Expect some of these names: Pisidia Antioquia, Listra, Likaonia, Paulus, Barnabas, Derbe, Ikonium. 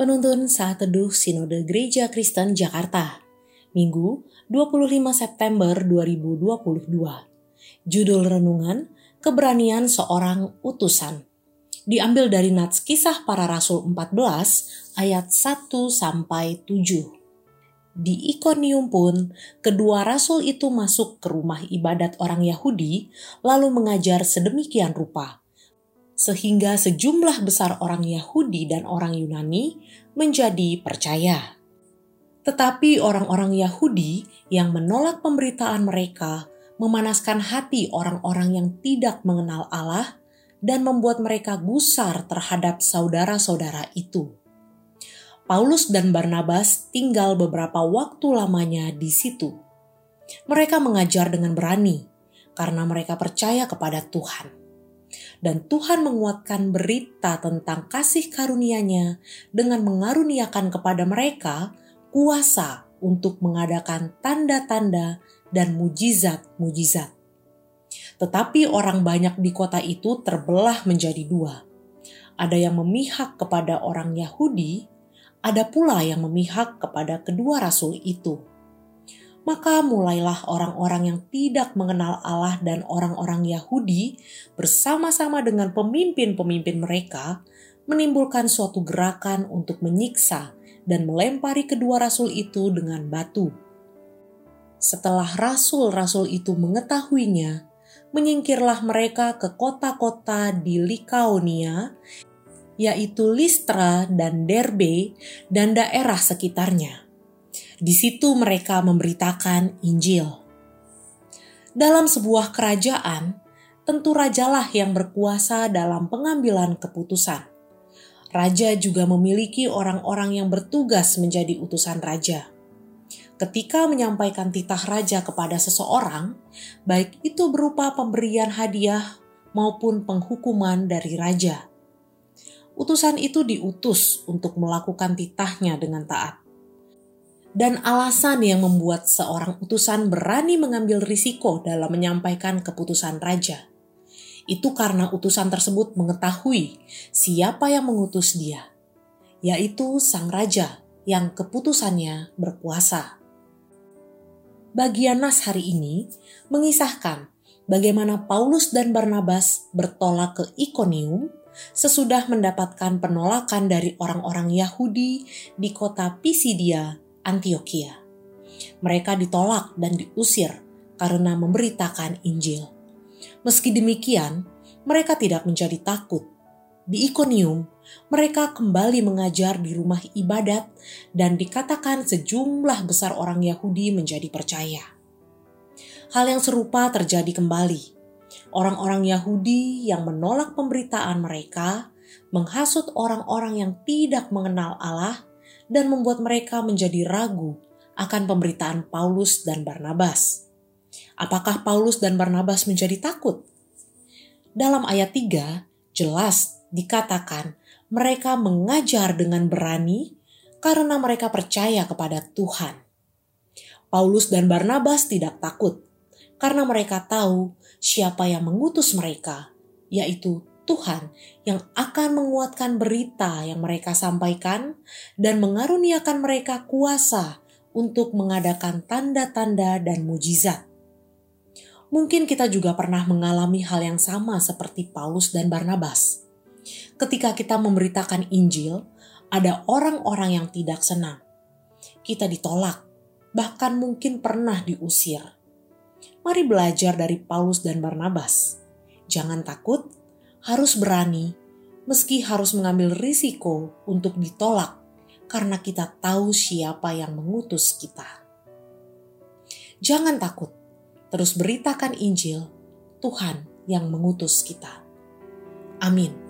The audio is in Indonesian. Penuntun Saat Teduh Sinode Gereja Kristen Jakarta, Minggu 25 September 2022. Judul Renungan, Keberanian Seorang Utusan. Diambil dari Nats Kisah Para Rasul 14 ayat 1-7. Di Ikonium pun, kedua rasul itu masuk ke rumah ibadat orang Yahudi, lalu mengajar sedemikian rupa, sehingga sejumlah besar orang Yahudi dan orang Yunani menjadi percaya. Tetapi orang-orang Yahudi yang menolak pemberitaan mereka memanaskan hati orang-orang yang tidak mengenal Allah dan membuat mereka gusar terhadap saudara-saudara itu. Paulus dan Barnabas tinggal beberapa waktu lamanya di situ. Mereka mengajar dengan berani karena mereka percaya kepada Tuhan. Dan Tuhan menguatkan berita tentang kasih karunia-Nya dengan mengaruniakan kepada mereka kuasa untuk mengadakan tanda-tanda dan mujizat-mujizat. Tetapi orang banyak di kota itu terbelah menjadi dua. Ada yang memihak kepada orang Yahudi, ada pula yang memihak kepada kedua rasul itu. Maka mulailah orang-orang yang tidak mengenal Allah dan orang-orang Yahudi bersama-sama dengan pemimpin-pemimpin mereka menimbulkan suatu gerakan untuk menyiksa dan melempari kedua rasul itu dengan batu. Setelah rasul-rasul itu mengetahuinya, menyingkirlah mereka ke kota-kota di Likaonia, yaitu Listra dan Derbe dan daerah sekitarnya. Di situ mereka memberitakan Injil. Dalam sebuah kerajaan, tentu rajalah yang berkuasa dalam pengambilan keputusan. Raja juga memiliki orang-orang yang bertugas menjadi utusan raja. Ketika menyampaikan titah raja kepada seseorang, baik itu berupa pemberian hadiah maupun penghukuman dari raja, utusan itu diutus untuk melakukan titahnya dengan taat. Dan alasan yang membuat seorang utusan berani mengambil risiko dalam menyampaikan keputusan raja. Itu karena utusan tersebut mengetahui siapa yang mengutus dia, yaitu sang raja yang keputusannya berkuasa. Bagian nas hari ini mengisahkan bagaimana Paulus dan Barnabas bertolak ke Ikonium sesudah mendapatkan penolakan dari orang-orang Yahudi di kota Pisidia Antioquia. Mereka ditolak dan diusir karena memberitakan Injil. Meski demikian, mereka tidak menjadi takut. Di Ikonium, mereka kembali mengajar di rumah ibadat dan dikatakan sejumlah besar orang Yahudi menjadi percaya. Hal yang serupa terjadi kembali. Orang-orang Yahudi yang menolak pemberitaan mereka menghasut orang-orang yang tidak mengenal Allah dan membuat mereka menjadi ragu akan pemberitaan Paulus dan Barnabas. Apakah Paulus dan Barnabas menjadi takut? Dalam ayat 3, jelas dikatakan mereka mengajar dengan berani karena mereka percaya kepada Tuhan. Paulus dan Barnabas tidak takut karena mereka tahu siapa yang mengutus mereka, yaitu Tuhan yang akan menguatkan berita yang mereka sampaikan dan mengaruniakan mereka kuasa untuk mengadakan tanda-tanda dan mujizat. Mungkin kita juga pernah mengalami hal yang sama seperti Paulus dan Barnabas. Ketika kita memberitakan Injil, ada orang-orang yang tidak senang. Kita ditolak, bahkan mungkin pernah diusir. Mari belajar dari Paulus dan Barnabas. Jangan takut. Harus berani, meski harus mengambil risiko untuk ditolak karena kita tahu siapa yang mengutus kita. Jangan takut, terus beritakan Injil, Tuhan yang mengutus kita. Amin.